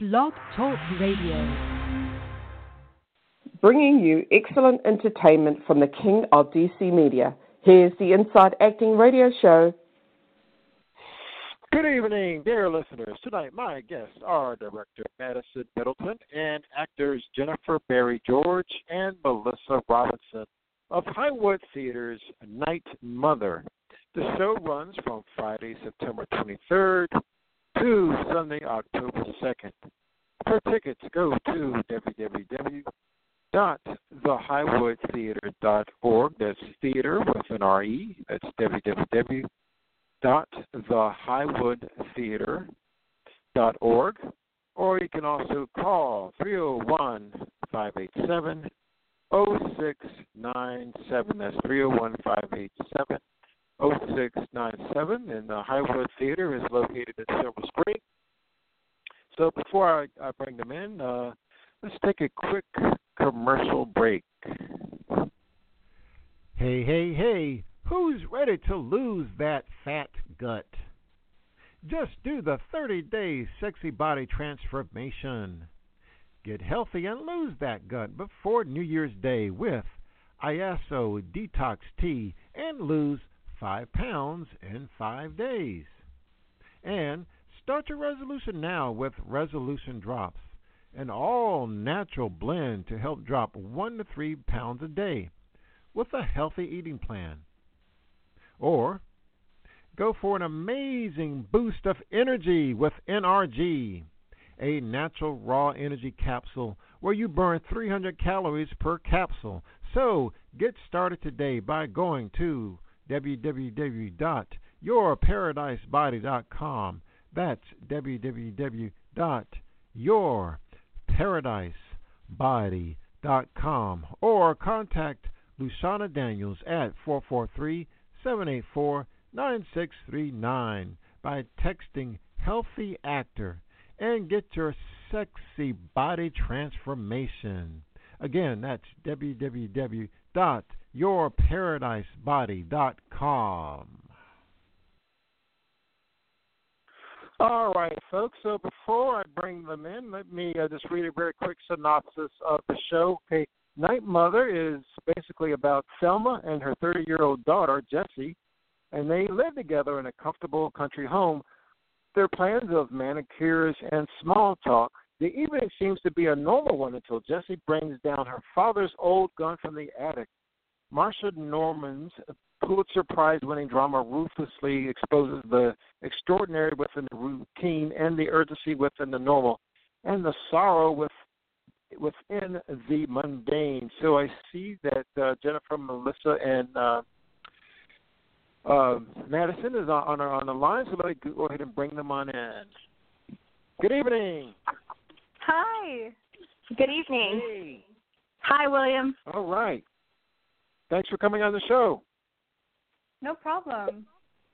Blog Talk Radio. Bringing you excellent entertainment from the king of DC media. Here's the Inside Acting Radio Show. Good evening, dear listeners. Tonight, my guests are director Madison Middleton and actors Jennifer Barry George and Melissa Robinson of Highwood Theater's Night Mother. The show runs from Friday, September 23rd, to Sunday, October 2nd. For tickets, go to www.thehighwoodtheater.org. That's theater with an R-E. That's www.thehighwoodtheater.org. Or you can also call 301-587-0697. That's 301-587-0697. 0697, and the Highwood Theater is located at Silver Spring. So before I bring them in, let's take a quick commercial break. Hey, hey, hey, who's ready to lose that fat gut? Just do the 30-day sexy body transformation. Get healthy and lose that gut before New Year's Day with IASO Detox Tea and lose 5 pounds in 5 days. And start your resolution now with Resolution Drops, an all-natural blend to help drop 1 to 3 pounds a day with a healthy eating plan. Or go for an amazing boost of energy with NRG, a natural raw energy capsule where you burn 300 calories per capsule. So get started today by going to www.yourparadisebody.com. That's www.yourparadisebody.com. Or contact Luciana Daniels at 443-784-9639 by texting Healthy Actor and get your sexy body transformation. Again, that's www.yourparadisebody.com. All right, folks. So before I bring them in, let me just read a very quick synopsis of the show. Okay, Night Mother is basically about Selma and her 30-year-old daughter, Jessie, and they live together in a comfortable country home. Their plans of manicures and small talk. The evening seems to be a normal one until Jessie brings down her father's old gun from the attic. Marsha Norman's Pulitzer Prize-winning drama ruthlessly exposes the extraordinary within the routine and the urgency within the normal and the sorrow within the mundane. So I see that Jennifer, Melissa, and Madison is on the line, so let me go ahead and bring them on in. Good evening. Hi. Good evening. Hey. Hi, William. All right. Thanks for coming on the show. No problem.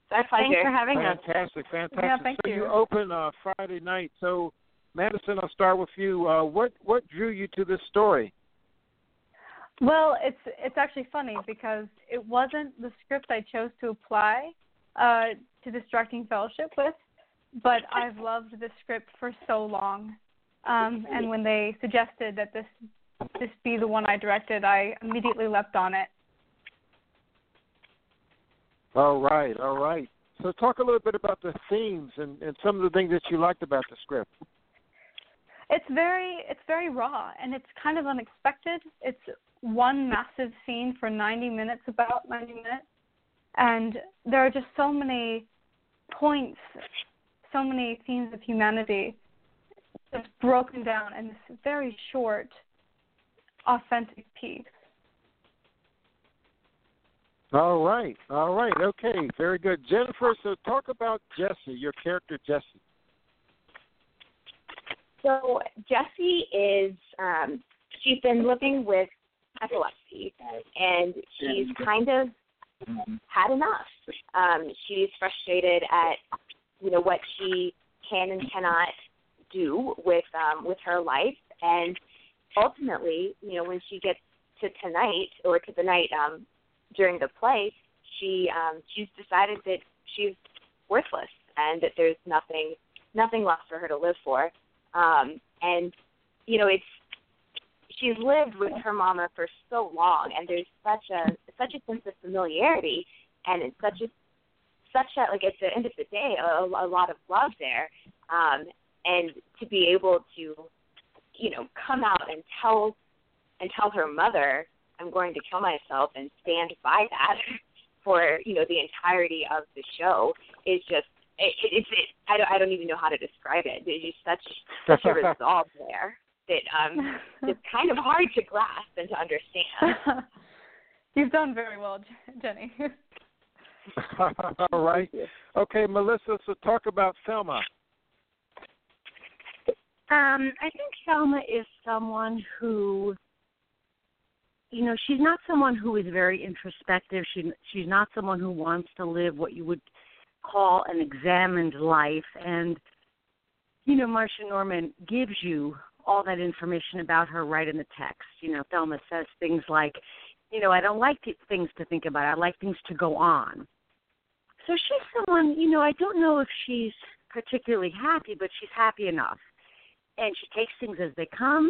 Thanks for having us. Fantastic, fantastic. Yeah, thank you. You open Friday night. So, Madison, I'll start with you. What drew you to this story? Well, it's actually funny because it wasn't the script I chose to apply to Distracting Fellowship with, but I've loved this script for so long. And when they suggested that this be the one I directed, I immediately leapt on it. All right. So talk a little bit about the themes and some of the things that you liked about the script. It's very raw, and it's kind of unexpected. It's one massive scene for 90 minutes, about 90 minutes. And there are just so many points, so many themes of humanity that's broken down in this very short, authentic piece. All right. Okay, very good. Jennifer, so talk about Jessie, your character Jessie. So Jessie is, she's been living with epilepsy, and she's kind of had enough. She's frustrated at, what she can and cannot do with her life, and ultimately, when she gets to tonight, or to the night, during the play, she's decided that she's worthless and that there's nothing left for her to live for. And, you know, it's, she's lived with her mama for so long, and there's such a sense of familiarity, and it's such a like at the end of the day, a lot of love there, and to be able to, you know, come out and tell her mother, I'm going to kill myself, and stand by that for, you know, the entirety of the show is just it's I don't even know how to describe it. There's just such a resolve there. That it's kind of hard to grasp and to understand. You've done very well, Jenny. All right. Okay, Melissa, so talk about Selma. I think Selma is someone who, you know, she's not someone who is very introspective. She's not someone who wants to live what you would call an examined life. And, you know, Marcia Norman gives you all that information about her right in the text. You know, Thelma says things like, you know, I don't like things to think about. I like things to go on. So she's someone, you know, I don't know if she's particularly happy, but she's happy enough. And she takes things as they come.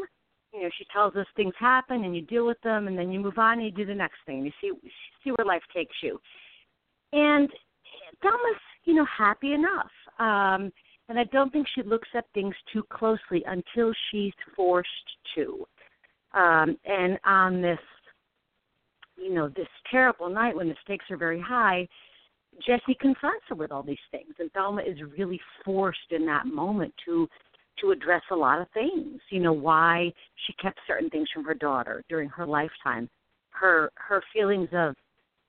You know, she tells us things happen and you deal with them and then you move on and you do the next thing. You see where life takes you. And Thelma's, you know, happy enough. And I don't think she looks at things too closely until she's forced to. And on this, you know, this terrible night when the stakes are very high, Jesse confronts her with all these things. And Thelma is really forced in that moment to address a lot of things. You know, why she kept certain things from her daughter during her lifetime, her feelings of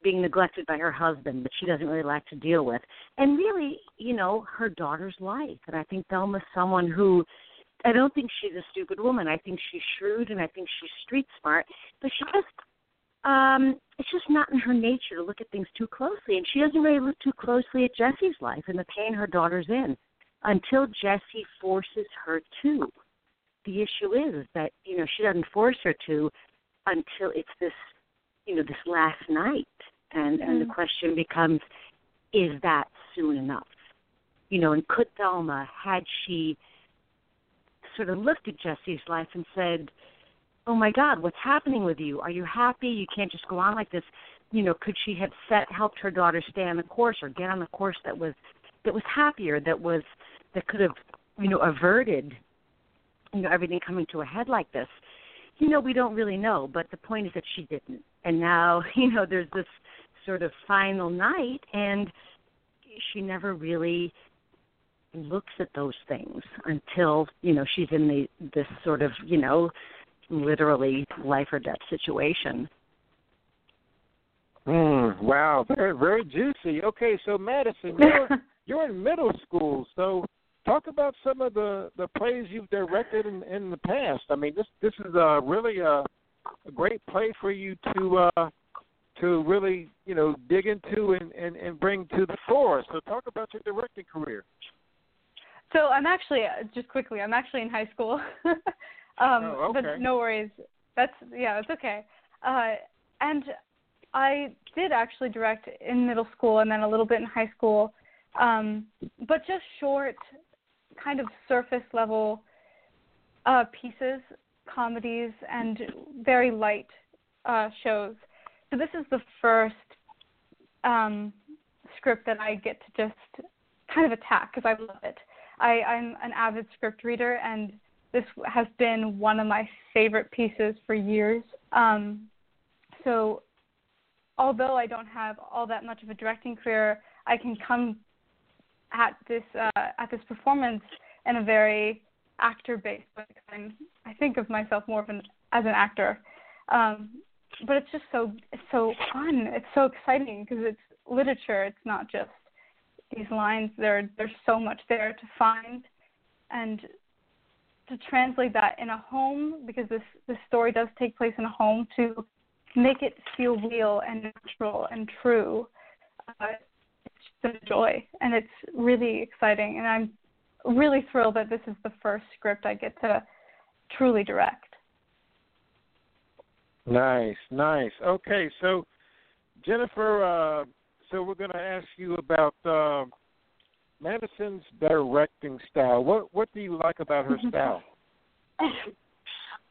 being neglected by her husband, but she doesn't really like to deal with. And really, you know, her daughter's life. And I think Thelma's someone who, I don't think she's a stupid woman. I think she's shrewd and I think she's street smart. But she just, it's just not in her nature to look at things too closely. And she doesn't really look too closely at Jessie's life and the pain her daughter's in until Jessie forces her to. The issue is that, you know, she doesn't force her to until it's this, you know, this last night. And the question becomes, is that soon enough? You know, and could Thelma, had she sort of looked at Jessie's life and said, oh, my God, what's happening with you? Are you happy? You can't just go on like this. You know, could she have helped her daughter stay on the course or get on the course that was happier, that could have, you know, averted, you know, everything coming to a head like this? You know, we don't really know, but the point is that she didn't. And now, you know, there's this sort of final night, and she never really looks at those things until, you know, she's in this sort of, you know, literally life or death situation. Wow, very, very juicy. Okay, so Madison, you're in middle school, so talk about some of the plays you've directed in the past. I mean, this is really a great play for you to really, you know, dig into and bring to the fore. So talk about your directing career. So I'm actually, just quickly, I'm actually in high school. Okay. But no worries. It's okay. And I did actually direct in middle school and then a little bit in high school, but just short kind of surface-level pieces, comedies, and very light shows. So this is the first script that I get to just kind of attack because I love it. I'm an avid script reader, and this has been one of my favorite pieces for years. So although I don't have all that much of a directing career, I can come at this performance in a very actor-based way. I think of myself more of as an actor, but it's just so fun. It's so exciting because it's literature. It's not just these lines. There's so much there to find, and to translate that in a home, because this story does take place in a home, to make it feel real and natural and true. It's a joy, and it's really exciting, and I'm really thrilled that this is the first script I get to truly direct. Nice. Okay, so Jennifer, so we're going to ask you about Madison's directing style. What do you like about her style?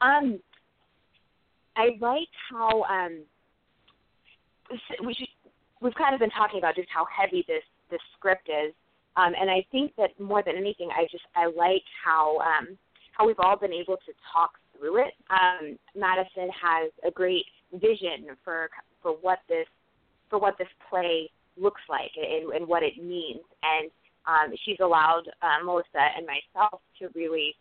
I like how we've kind of been talking about just how heavy this script is, and I think that more than anything, I like how we've all been able to talk through it. Madison has a great vision for what this play looks like and what it means, and she's allowed Melissa and myself to really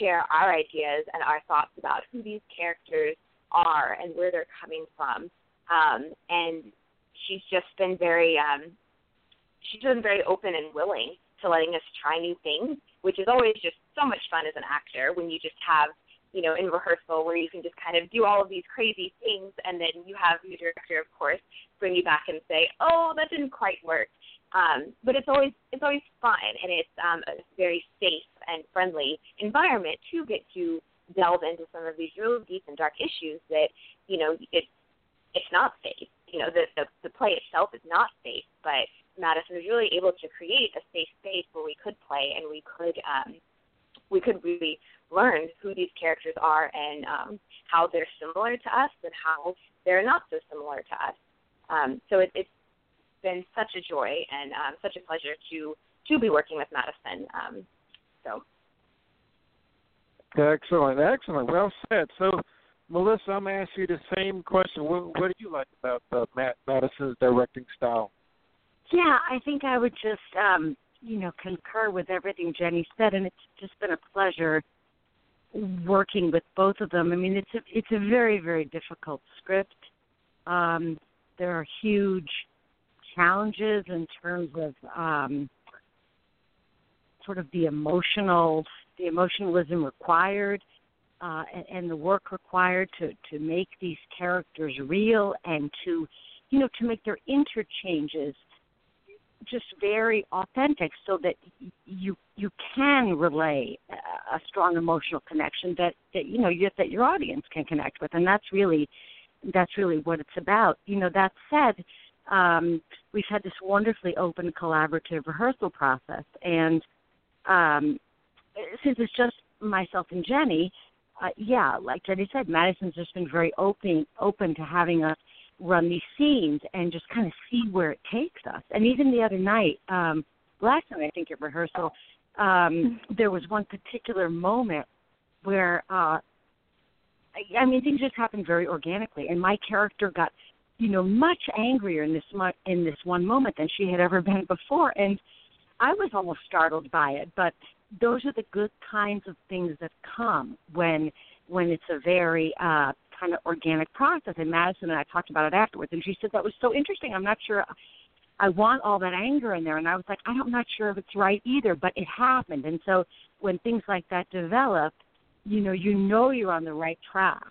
share our ideas and our thoughts about who these characters are and where they're coming from, and she's been very open and willing to letting us try new things, which is always just so much fun as an actor when you just have, you know, in rehearsal where you can just kind of do all of these crazy things, and then you have your director, of course, bring you back and say, oh, that didn't quite work. But it's always fun, and it's a very safe and friendly environment to get to delve into some of these really deep and dark issues that, you know, it's not safe. You know, the play itself is not safe, but Madison was really able to create a safe space where we could play and we could really learn who these characters are and how they're similar to us and how they're not so similar to us. So it's been such a joy and such a pleasure to be working with Madison. Excellent. Well said. So, Melissa, I'm going to ask you the same question. What do you like about Madison's directing style? Yeah, I think I would just, concur with everything Jenny said, and it's just been a pleasure working with both of them. I mean, it's a very, very difficult script. There are huge challenges in terms of sort of the emotionalism required and the work required to make these characters real and to make their interchanges just very authentic so that you can relay a strong emotional connection that your audience can connect with. And that's really what it's about. You know, that said, we've had this wonderfully open collaborative rehearsal process. And since it's just myself and Jenny, like Jenny said, Madison's just been very open to having us run these scenes and just kind of see where it takes us. And even the other night, last night I think at rehearsal, there was one particular moment where, things just happened very organically. And my character got, much angrier in this one moment than she had ever been before. And I was almost startled by it. But those are the good kinds of things that come when it's a very kind of organic process. And Madison and I talked about it afterwards. And she said, that was so interesting. I'm not sure I want all that anger in there. And I was like, I'm not sure if it's right either, but it happened. And so when things like that develop, you're on the right track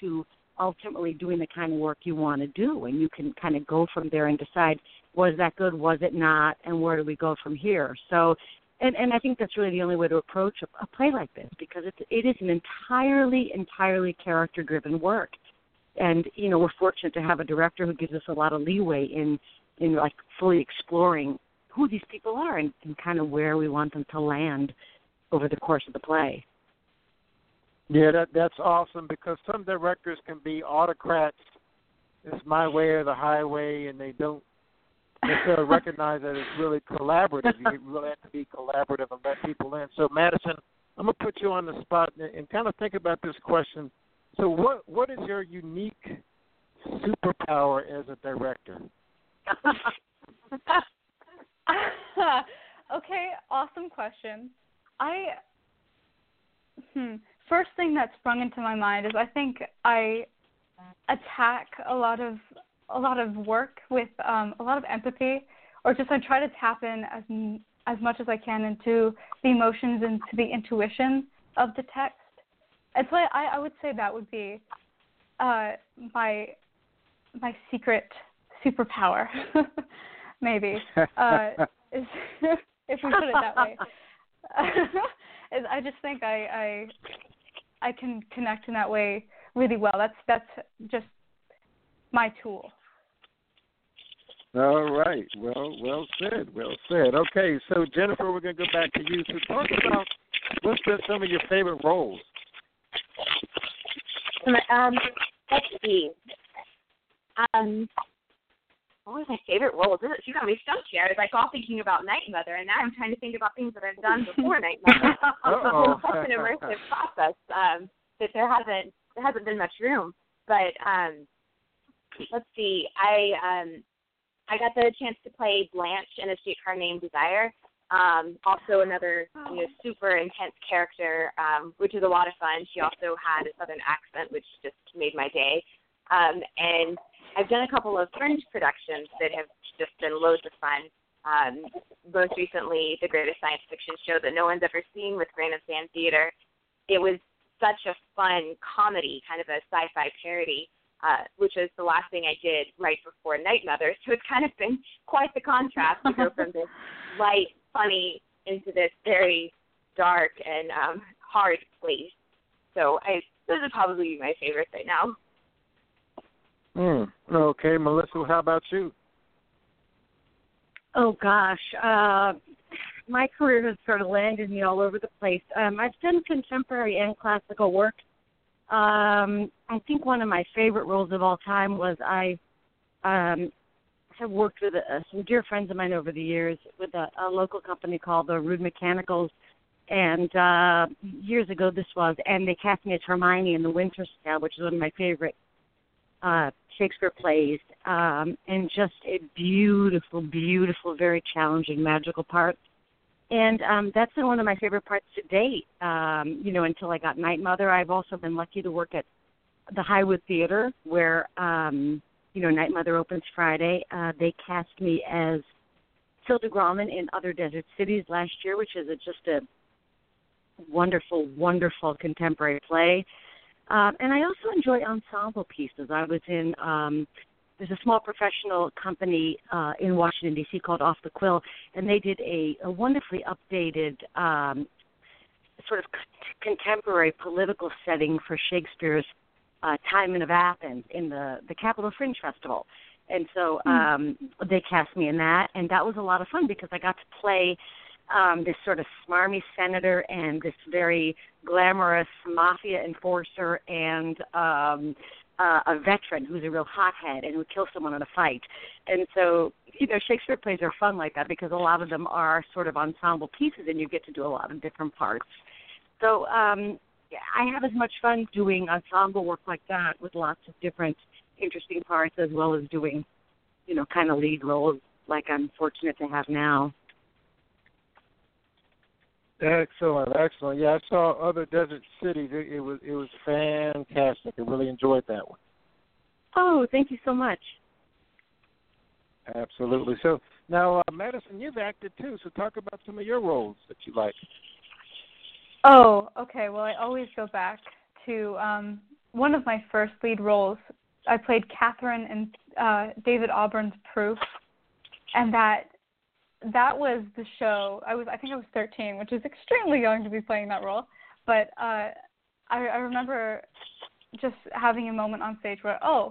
to ultimately doing the kind of work you want to do. And you can kind of go from there and decide, was that good? Was it not? And where do we go from here? So, and I think that's really the only way to approach a play like this, because it is an entirely character-driven work. And, we're fortunate to have a director who gives us a lot of leeway in like fully exploring who these people are and kind of where we want them to land over the course of the play. Yeah, that's awesome, because some directors can be autocrats. It's my way or the highway, and they don't necessarily recognize that it's really collaborative. You really have to be collaborative and let people in. So, Madison, I'm going to put you on the spot and kind of think about this question. So what is your unique superpower as a director? Okay, awesome question. First thing that sprung into my mind is I think I attack a lot of work with a lot of empathy, or just I try to tap in as much as I can into the emotions and to the intuition of the text. And so I would say that would be my secret superpower, maybe, if we put it that way. I just think I can connect in that way really well. That's just my tool. All right. Well said. Okay, so Jennifer, we're going to go back to you. So talk about what's been some of your favorite roles. Let's see. What was my favorite roles? She got me stumped here. I was like all thinking about Night Mother, and now I'm trying to think about things that I've done before Night Mother. It's such an immersive process that there hasn't been much room. But let's see. I got the chance to play Blanche in A Streetcar Named Desire. Also another super intense character, which is a lot of fun. She also had a southern accent, which just made my day. And I've done a couple of fringe productions that have just been loads of fun. Most recently, The Greatest Science Fiction Show That No One's Ever Seen with Grand Sand Theater. It was such a fun comedy, kind of a sci-fi parody, which was the last thing I did right before Night Mother. So it's kind of been quite the contrast to go from this light, funny, into this very dark and hard place. So those are probably my favorites right now. Okay, Melissa, how about you? Oh, gosh. My career has sort of landed me all over the place. I've done contemporary and classical work. I think one of my favorite roles of all time was I have worked with some dear friends of mine over the years with a local company called the Rude Mechanicals. And years ago this was, and they cast me as Hermione in The Winter's Tale, which is one of my favorite Shakespeare plays, and just a beautiful, beautiful, very challenging, magical part. And that's been one of my favorite parts to date, until I got Night Mother. I've also been lucky to work at the Highwood Theater where, Night Mother opens Friday. They cast me as Phil DeGroman in Other Desert Cities last year, which is just a wonderful, wonderful contemporary play. And I also enjoy ensemble pieces. I was in there's a small professional company in Washington, D.C. called Off the Quill, and they did a wonderfully updated sort of contemporary political setting for Shakespeare's Timon of Athens in the Capital Fringe Festival. And so they cast me in that, and that was a lot of fun because I got to play this sort of smarmy senator and this very glamorous mafia enforcer and a veteran who's a real hothead and would kill someone in a fight. And so, Shakespeare plays are fun like that because a lot of them are sort of ensemble pieces and you get to do a lot of different parts. So I have as much fun doing ensemble work like that with lots of different interesting parts as well as doing, kind of lead roles like I'm fortunate to have now. Excellent. Yeah, I saw Other Desert Cities. It was fantastic. I really enjoyed that one. Oh, thank you so much. Absolutely. So now, Madison, you've acted too. So talk about some of your roles that you like. Oh, okay. Well, I always go back to one of my first lead roles. I played Catherine in David Auburn's Proof, and that was the show. I think I was 13, which is extremely young to be playing that role. But I remember just having a moment on stage where, I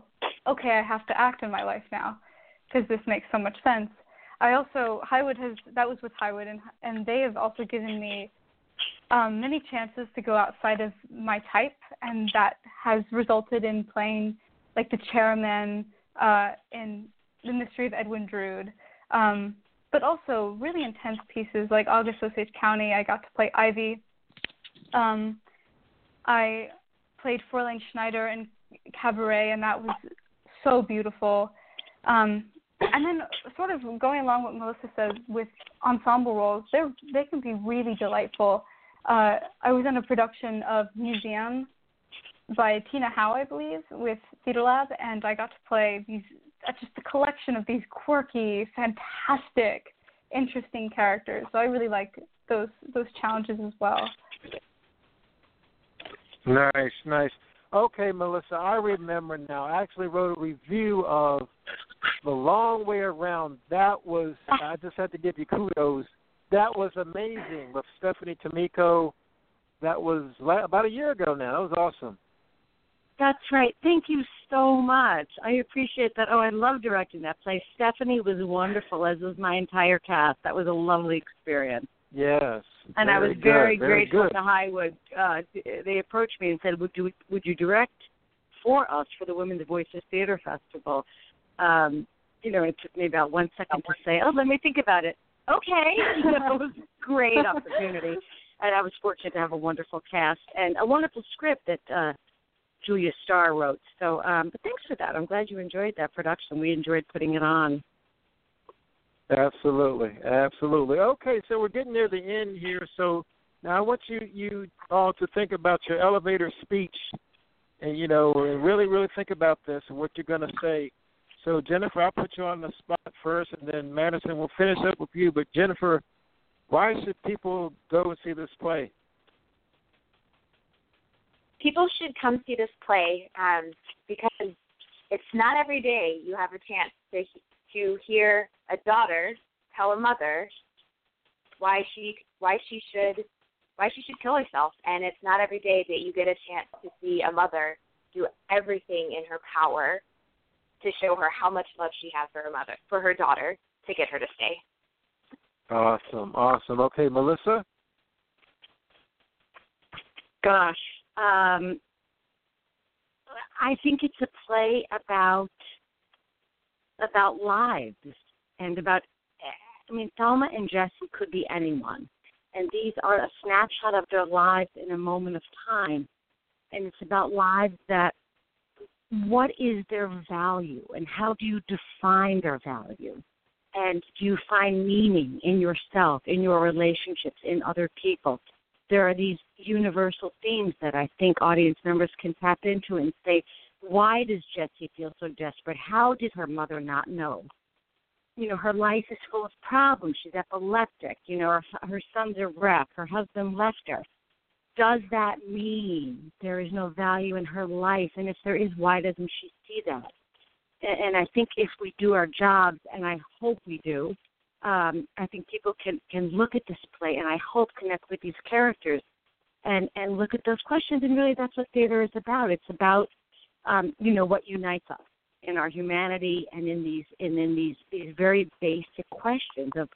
have to act in my life now because this makes so much sense. I also, that was with Highwood, and they have also given me many chances to go outside of my type, and that has resulted in playing like the chairman in The Mystery of Edwin Drood. But also really intense pieces like August Osage County. I got to play Ivy. I played Florine Schneider in Cabaret, and that was so beautiful. And then sort of going along what Melissa says with ensemble roles, they can be really delightful. I was in a production of Museum by Tina Howe, I believe, with Theater Lab, and I got to play just a collection of these quirky, fantastic, interesting characters. So I really like those challenges as well. Nice. Okay, Melissa, I remember now. I actually wrote a review of The Long Way Around. I just had to give you kudos. That was amazing with Stephanie Tomiko. That was about a year ago now. That was awesome. That's right. Thank you so much. I appreciate that. Oh, I love directing that play. Stephanie was wonderful, as was my entire cast. That was a lovely experience. Yes. And I was very grateful to Highwood. They approached me and said, would you direct for us for the Women's Voices Theater Festival? It took me about 1 second to say, oh, let me think about it. Okay. It was a great opportunity. And I was fortunate to have a wonderful cast and a wonderful script that Julia Starr wrote. So, but thanks for that. I'm glad you enjoyed that production. We enjoyed putting it on. Absolutely. Okay, so we're getting near the end here. So now I want you all to think about your elevator speech and, and really, really think about this and what you're going to say. So, Jennifer, I'll put you on the spot first, and then Madison will finish up with you. But, Jennifer, why should people go and see this play? People should come see this play because it's not every day you have a chance to hear a daughter tell a mother why she should kill herself, and it's not every day that you get a chance to see a mother do everything in her power to show her how much love she has for her daughter, to get her to stay. Awesome. Okay, Melissa? Gosh. I think it's a play about lives and Thelma and Jessie could be anyone. And these are a snapshot of their lives in a moment of time. And it's about lives that, what is their value and how do you define their value? And do you find meaning in yourself, in your relationships, in other people? There are these universal themes that I think audience members can tap into and say, why does Jessie feel so desperate? How did her mother not know? Her life is full of problems. She's epileptic. Her son's a wreck. Her husband left her. Does that mean there is no value in her life? And if there is, why doesn't she see that? And I think if we do our jobs, and I hope we do, I think people can look at this play and I hope connect with these characters and look at those questions. And really that's what theater is about. It's about, what unites us in our humanity and in these very basic questions of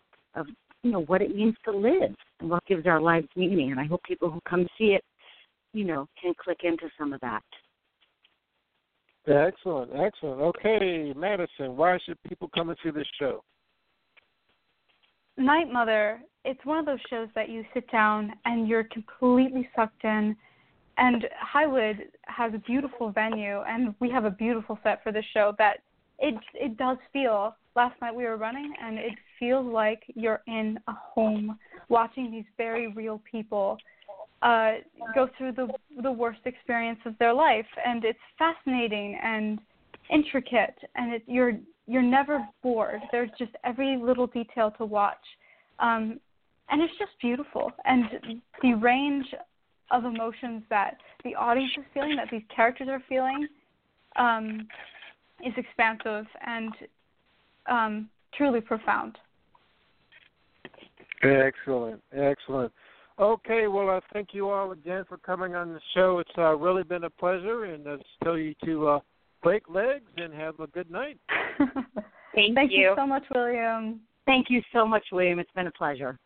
what it means to live and what gives our lives meaning. And I hope people who come see it, can click into some of that. Excellent. Okay, Madison, why should people come and see this show? Night Mother, it's one of those shows that you sit down and you're completely sucked in. And Highwood has a beautiful venue, and we have a beautiful set for this show that it does feel, last night we were running, and it feels like you're in a home watching these very real people go through the worst experience of their life, and it's fascinating and intricate, and you're never bored. There's just every little detail to watch, and it's just beautiful. And the range of emotions that the audience is feeling, that these characters are feeling, is expansive and truly profound. Excellent. Okay, well, I thank you all again for coming on the show. It's really been a pleasure, and I just tell you to break legs and have a good night. Thank you so much, William. Thank you so much, William. It's been a pleasure.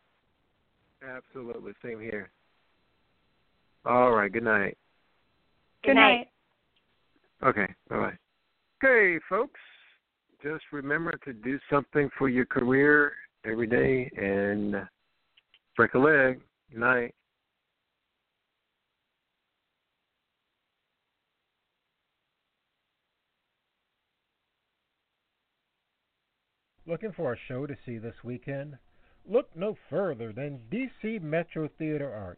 Absolutely. Same here. All right, good night. Good night. Okay, bye-bye. Okay, folks, just remember to do something for your career every day and break a leg. Good night. Looking for a show to see this weekend? Look no further than DC Metro Theater Arts.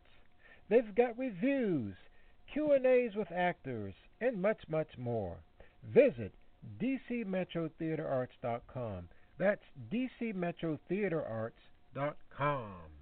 They've got reviews, Q&As with actors, and much, much more. Visit DCMetroTheaterArts.com. That's DCMetroTheaterArts.com.